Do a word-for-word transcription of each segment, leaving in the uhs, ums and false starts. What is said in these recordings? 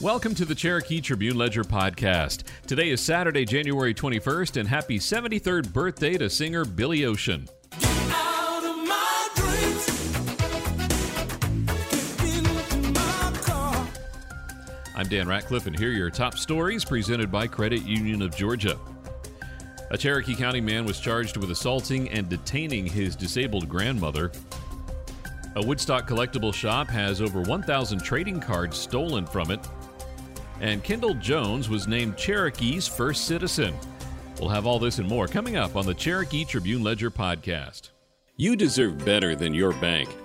Welcome to the Cherokee Tribune-Ledger podcast. Today is Saturday, January twenty-first, and happy seventy-third birthday to singer Billy Ocean. I'm Dan Ratcliffe, and here are your top stories presented by Credit Union of Georgia. A Cherokee County man was charged with assaulting and detaining his disabled grandmother. A Woodstock collectible shop has over one thousand trading cards stolen from it. And Kendall Jones was named Cherokee's first citizen. We'll have all this and more coming up on the Cherokee Tribune-Ledger podcast. You deserve better than your bank.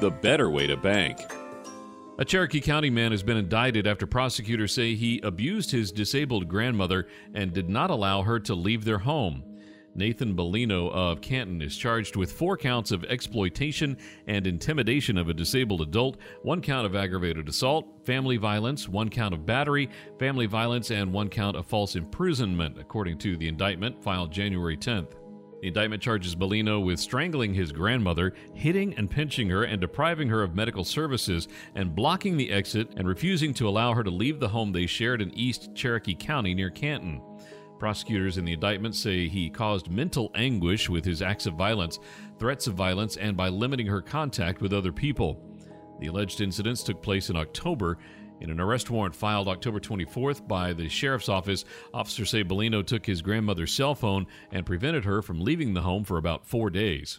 the better way to bank. A Cherokee County man has been indicted after prosecutors say he abused his disabled grandmother and did not allow her to leave their home. Nathan Bellino of Canton is charged with four counts of exploitation and intimidation of a disabled adult, one count of aggravated assault, family violence, one count of battery, family violence, and one count of false imprisonment, according to the indictment filed January tenth. The indictment charges Bellino with strangling his grandmother, hitting and pinching her, and depriving her of medical services, and blocking the exit and refusing to allow her to leave the home they shared in East Cherokee County near Canton. Prosecutors in the indictment say he caused mental anguish with his acts of violence, threats of violence, and by limiting her contact with other people. The alleged incidents took place in October. In an arrest warrant filed October twenty-fourth by the sheriff's office, officers say Bellino took his grandmother's cell phone and prevented her from leaving the home for about four days.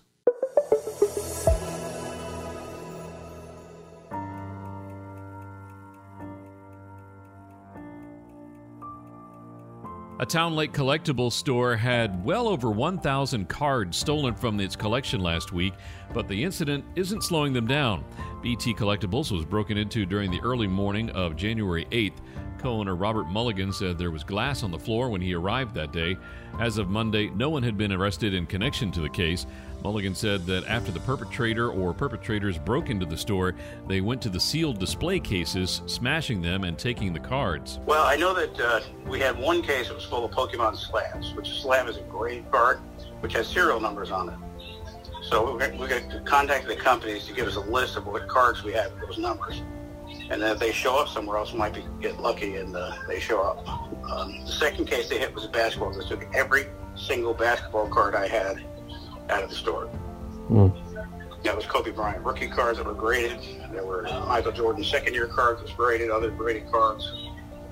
A Town Lake Collectibles store had well over one thousand cards stolen from its collection last week, but the incident isn't slowing them down. B T Collectibles was broken into during the early morning of January eighth. Co-owner Robert Mulligan said there was glass on the floor when he arrived that day. As of Monday, no one had been arrested in connection to the case. Mulligan said that after the perpetrator or perpetrators broke into the store, they went to the sealed display cases, smashing them and taking the cards. Well, I know that uh, we had one case that was full of Pokemon slabs, which slab is a gray card, which has serial numbers on it. So we're going to contact the companies to give us a list of what cards we have with those numbers. And then if they show up somewhere else, we might be, get lucky and uh, they show up. Um, the second case they hit was a basketball. They took every single basketball card I had out of the store. Mm. That was Kobe Bryant rookie cards that were graded. There were uh, Michael Jordan second year cards that was graded, other graded cards.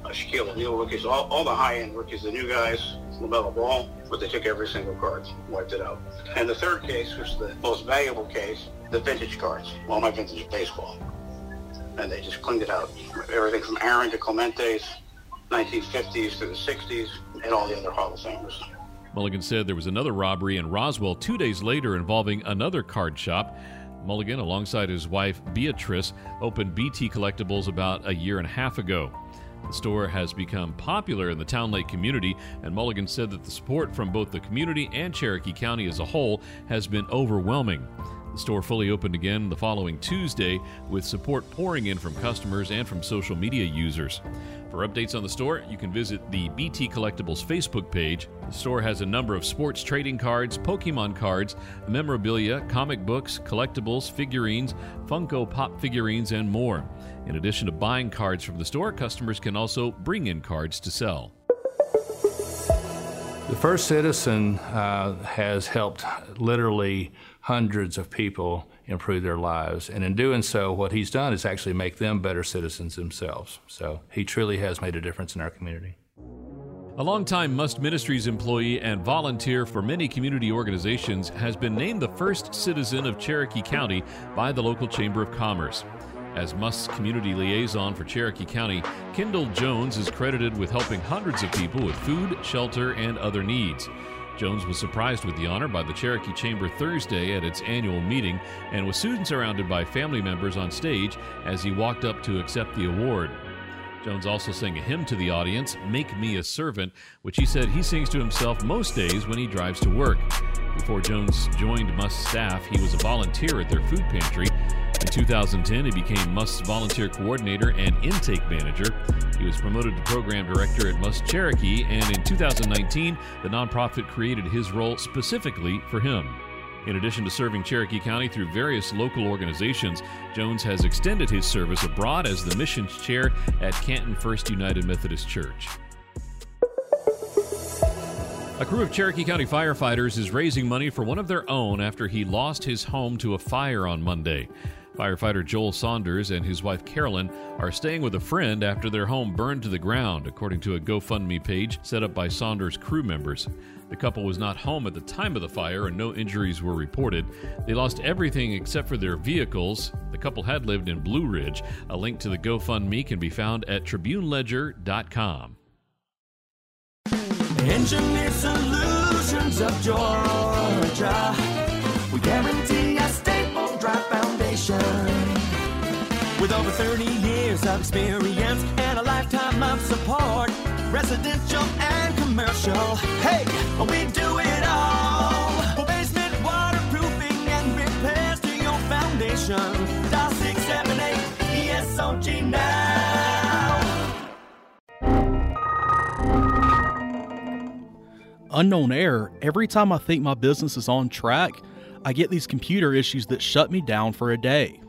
Uh, Shaquille O'Neal rookies, all, all the high-end rookies, the new guys, LaMelo Ball, but they took every single card, wiped it out. And the third case was the most valuable case, the vintage cards, all my vintage baseball. And they just cleaned it out. Everything from Aaron to Clemente's, nineteen fifties to the sixties, and all the other Hall of Famers. Mulligan said there was another robbery in Roswell two days later involving another card shop. Mulligan, alongside his wife Beatrice, opened B T Collectibles about a year and a half ago. The store has become popular in the Town Lake community, and Mulligan said that the support from both the community and Cherokee County as a whole has been overwhelming. The store fully opened again the following Tuesday, with support pouring in from customers and from social media users. For updates on the store, you can visit the B T Collectibles Facebook page. The store has a number of sports trading cards, Pokemon cards, memorabilia, comic books, collectibles, figurines, Funko Pop figurines, and more. In addition to buying cards from the store, customers can also bring in cards to sell. The First Citizen uh, has helped literally hundreds of people improve their lives. And in doing so, what he's done is actually make them better citizens themselves. So he truly has made a difference in our community. A longtime Must Ministries employee and volunteer for many community organizations has been named the first citizen of Cherokee County by the local Chamber of Commerce. As Must's community liaison for Cherokee County, Kendall Jones is credited with helping hundreds of people with food, shelter, and other needs. Jones was surprised with the honor by the Cherokee Chamber Thursday at its annual meeting and was soon surrounded by family members on stage as he walked up to accept the award. Jones also sang a hymn to the audience, Make Me a Servant, which he said he sings to himself most days when he drives to work. Before Jones joined Must staff, he was a volunteer at their food pantry. In two thousand ten, he became Must's volunteer coordinator and intake manager. He was promoted to program director at Must Cherokee, and in two thousand nineteen, the nonprofit created his role specifically for him. In addition to serving Cherokee County through various local organizations, Jones has extended his service abroad as the missions chair at Canton First United Methodist Church. A crew of Cherokee County firefighters is raising money for one of their own after he lost his home to a fire on Monday. Firefighter Joel Saunders and his wife Carolyn are staying with a friend after their home burned to the ground, according to a GoFundMe page set up by Saunders' crew members. The couple was not home at the time of the fire and no injuries were reported. They lost everything except for their vehicles. The couple had lived in Blue Ridge. A link to the GoFundMe can be found at tribune ledger dot com. Engineer Solutions of Georgia. We guarantee a staple dry foundation. With over thirty years of experience and a lifetime of support, residential and commercial, hey, we do it all. For basement waterproofing and repairs to your foundation, dial six seven eight E S O G now. Unknown Air, every time I think my business is on track, I get these computer issues that shut me down for a day.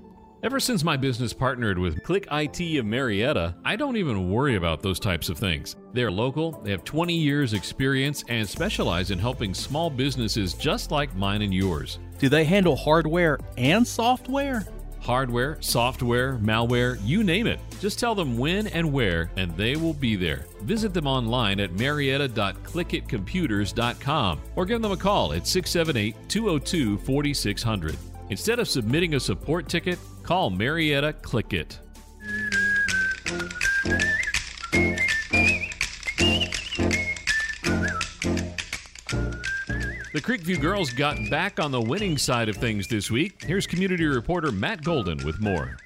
Ever since my business partnered with Click I T of Marietta, I don't even worry about those types of things. They're local, they have twenty years experience, and specialize in helping small businesses just like mine and yours. Do they handle hardware and software? Hardware, software, malware, you name it. Just tell them when and where, and they will be there. Visit them online at marietta dot click it computers dot com or give them a call at six seven eight, two oh two, four six zero zero. Instead of submitting a support ticket, call Marietta Click It. The Creekview girls got back on the winning side of things this week. Here's community reporter Matt Golden with more.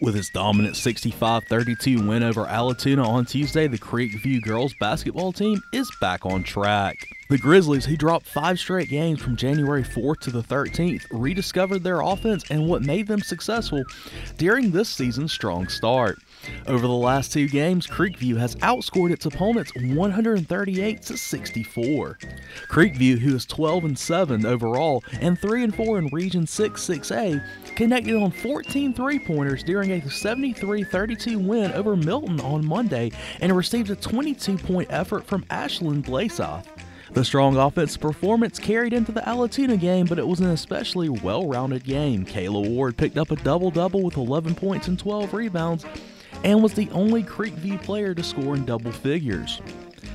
With its dominant sixty-five thirty-two win over Alatoona on Tuesday, the Creekview girls basketball team is back on track. The Grizzlies, who dropped five straight games from January fourth to the thirteenth, rediscovered their offense and what made them successful during this season's strong start. Over the last two games, Creekview has outscored its opponents one thirty-eight to sixty-four. Creekview, who is twelve and seven overall and three and four in Region six six A, connected on fourteen three-pointers during a seventy-three thirty-two win over Milton on Monday and received a twenty-two point effort from Ashland Blaisoff. The strong offensive performance carried into the Alatoona game, but it was an especially well-rounded game. Kayla Ward picked up a double-double with eleven points and twelve rebounds, and was the only Creekview player to score in double figures.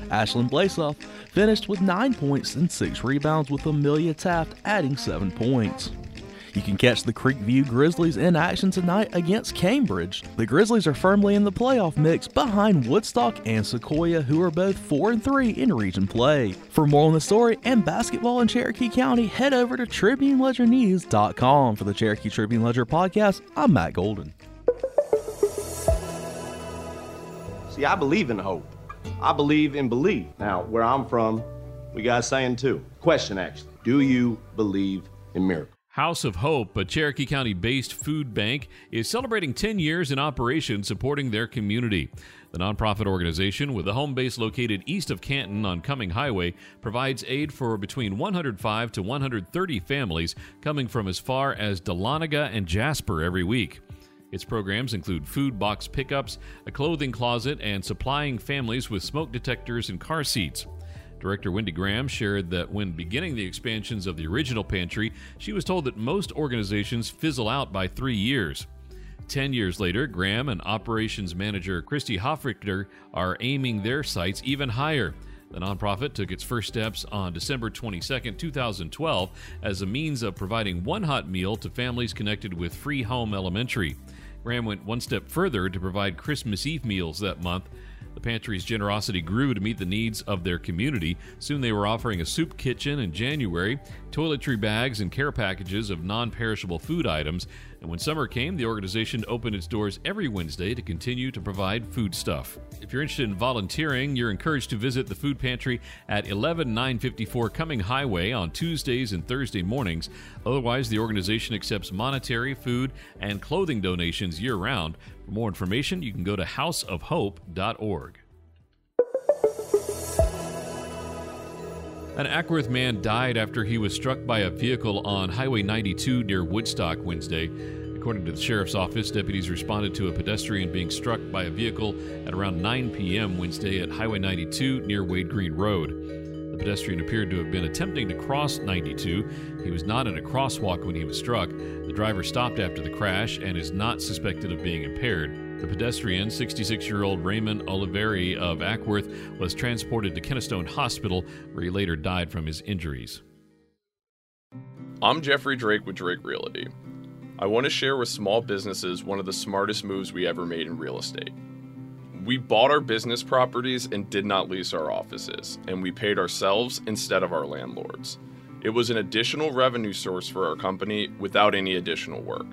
Ashlyn Blaisoff finished with nine points and six rebounds, with Amelia Taft adding seven points. You can catch the Creekview Grizzlies in action tonight against Cambridge. The Grizzlies are firmly in the playoff mix behind Woodstock and Sequoia, who are both four and three in region play. For more on the story and basketball in Cherokee County, head over to tribune ledger news dot com. For the Cherokee Tribune Ledger podcast, I'm Matt Golden. See, I believe in hope. I believe in belief. Now, where I'm from, we got a saying too. Question, actually. Do you believe in miracles? House of Hope, a Cherokee County-based food bank, is celebrating ten years in operation supporting their community. The nonprofit organization, with a home base located east of Canton on Cumming Highway, provides aid for between one hundred five to one hundred thirty families coming from as far as Dahlonega and Jasper every week. Its programs include food box pickups, a clothing closet, and supplying families with smoke detectors and car seats. Director Wendy Graham shared that when beginning the expansions of the original pantry, she was told that most organizations fizzle out by three years. Ten years later, Graham and operations manager Christy Hoffrichter are aiming their sights even higher. The nonprofit took its first steps on December twenty-second, two thousand twelve, as a means of providing one hot meal to families connected with Free Home Elementary. Graham went one step further to provide Christmas Eve meals that month. The pantry's generosity grew to meet the needs of their community. Soon they were offering a soup kitchen in January, toiletry bags, and care packages of non-perishable food items. And when summer came, the organization opened its doors every Wednesday to continue to provide food stuff. If you're interested in volunteering, you're encouraged to visit the food pantry at eleven nine fifty-four Cumming Highway on Tuesdays and Thursday mornings. Otherwise, the organization accepts monetary, food, and clothing donations year-round. For more information, you can go to house of hope dot org. An Ackworth man died after he was struck by a vehicle on Highway ninety-two near Woodstock Wednesday. According to the sheriff's office, deputies responded to a pedestrian being struck by a vehicle at around nine p.m. Wednesday at Highway ninety-two near Wade Green Road. The pedestrian appeared to have been attempting to cross ninety-two. He was not in a crosswalk when he was struck. The driver stopped after the crash and is not suspected of being impaired. The pedestrian, sixty-six-year-old Raymond Oliveri of Ackworth, was transported to Kennestone Hospital, where he later died from his injuries. I'm Jeffrey Drake with Drake Realty. I want to share with small businesses one of the smartest moves we ever made in real estate. We bought our business properties and did not lease our offices, and we paid ourselves instead of our landlords. It was an additional revenue source for our company without any additional work.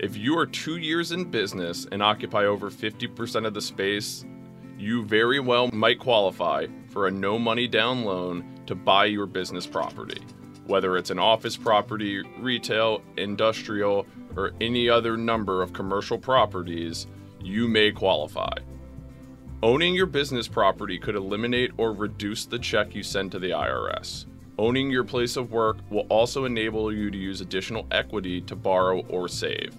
If you are two years in business and occupy over fifty percent of the space, you very well might qualify for a no money down loan to buy your business property, whether it's an office property, retail, industrial, or any other number of commercial properties, you may qualify. Owning your business property could eliminate or reduce the check you send to the I R S. Owning your place of work will also enable you to use additional equity to borrow or save.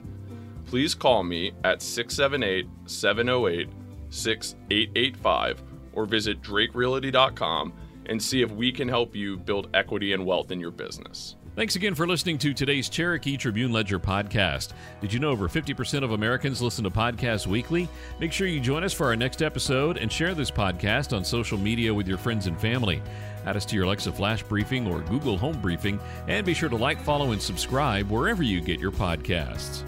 Please call me at six seven eight, seven zero eight, six eight eight five or visit drake realty dot com and see if we can help you build equity and wealth in your business. Thanks again for listening to today's Cherokee Tribune-Ledger podcast. Did you know over fifty percent of Americans listen to podcasts weekly? Make sure you join us for our next episode and share this podcast on social media with your friends and family. Add us to your Alexa Flash Briefing or Google Home Briefing, and be sure to like, follow, and subscribe wherever you get your podcasts.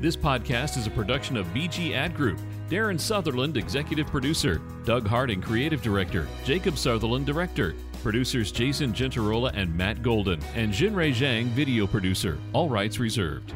This podcast is a production of B G Ad Group. Darren Sutherland, Executive Producer. Doug Harding, Creative Director. Jacob Sutherland, Director. Producers Jason Gentarola and Matt Golden, and Jinrei Zhang, Video Producer. All rights reserved.